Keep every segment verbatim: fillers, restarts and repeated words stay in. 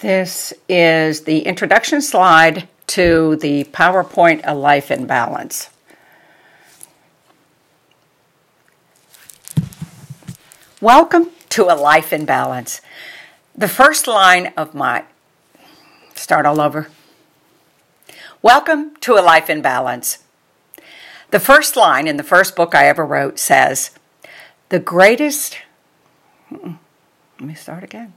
This is the introduction slide to the PowerPoint, A Life in Balance. Welcome to A Life in Balance. The first line of my... Start all over. Welcome to A Life in Balance. The first line in the first book I ever wrote says, the greatest... Let me start again.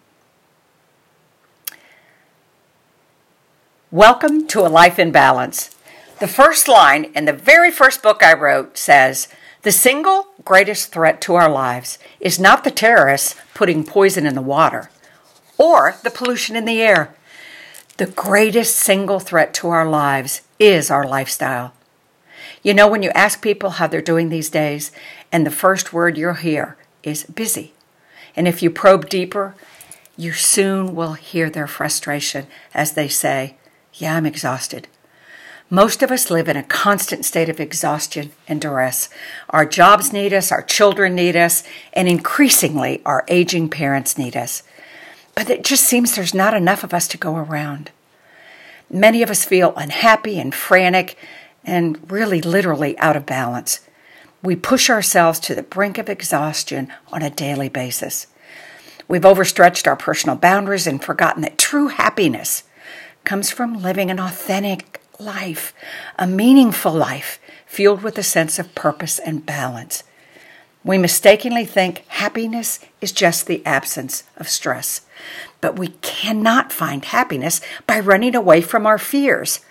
Welcome to A Life in Balance. The first line in the very first book I wrote says, the single greatest threat to our lives is not the terrorists putting poison in the water or the pollution in the air. The greatest single threat to our lives is our lifestyle. You know, when you ask people how they're doing these days, and the first word you'll hear is busy. And if you probe deeper, you soon will hear their frustration as they say, yeah, I'm exhausted. Most of us live in a constant state of exhaustion and duress. Our jobs need us, our children need us, and increasingly our aging parents need us. But it just seems there's not enough of us to go around. Many of us feel unhappy and frantic and really literally out of balance. We push ourselves to the brink of exhaustion on a daily basis. We've overstretched our personal boundaries and forgotten that true happiness comes from living an authentic life, a meaningful life, fueled with a sense of purpose and balance. We mistakenly think happiness is just the absence of stress, but we cannot find happiness by running away from our fears,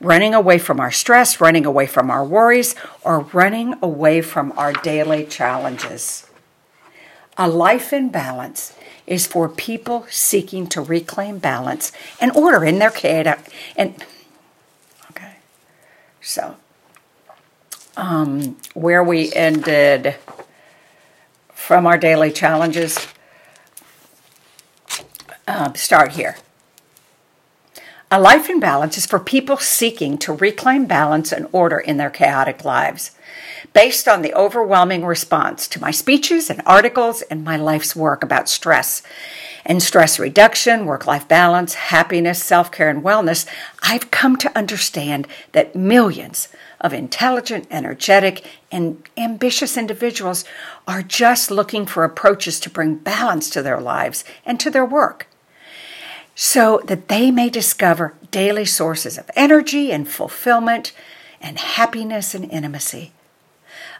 running away from our stress, running away from our worries, or running away from our daily challenges. A life in balance is for people seeking to reclaim balance and order in their chaotic. And okay, so um, where we ended from our daily challenges, uh, start here. A life in balance is for people seeking to reclaim balance and order in their chaotic lives. Based on the overwhelming response to my speeches and articles and my life's work about stress and stress reduction, work-life balance, happiness, self-care, and wellness, I've come to understand that millions of intelligent, energetic, and ambitious individuals are just looking for approaches to bring balance to their lives and to their work, so that they may discover daily sources of energy and fulfillment and happiness and intimacy.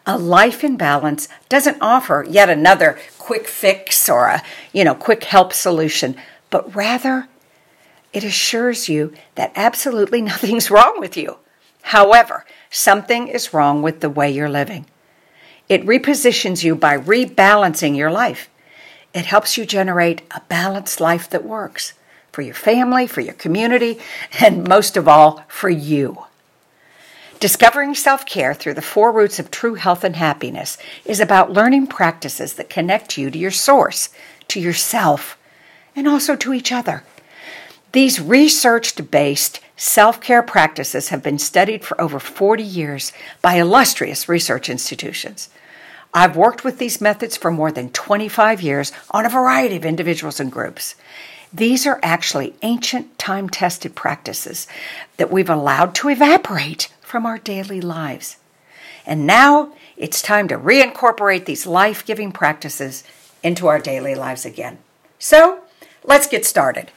A life in balance doesn't offer yet another quick fix or a, you know, quick help solution, but rather it assures you that absolutely nothing's wrong with you. However, something is wrong with the way you're living. It repositions you by rebalancing your life. It helps you generate a balanced life that works for your family, for your community, and most of all, for you. Discovering self-care through the four roots of true health and happiness is about learning practices that connect you to your source, to yourself, and also to each other. These research-based self-care practices have been studied for over forty years by illustrious research institutions. I've worked with these methods for more than twenty-five years on a variety of individuals and groups. These are actually ancient, time-tested practices that we've allowed to evaporate from our daily lives. And now it's time to reincorporate these life-giving practices into our daily lives again. So let's get started.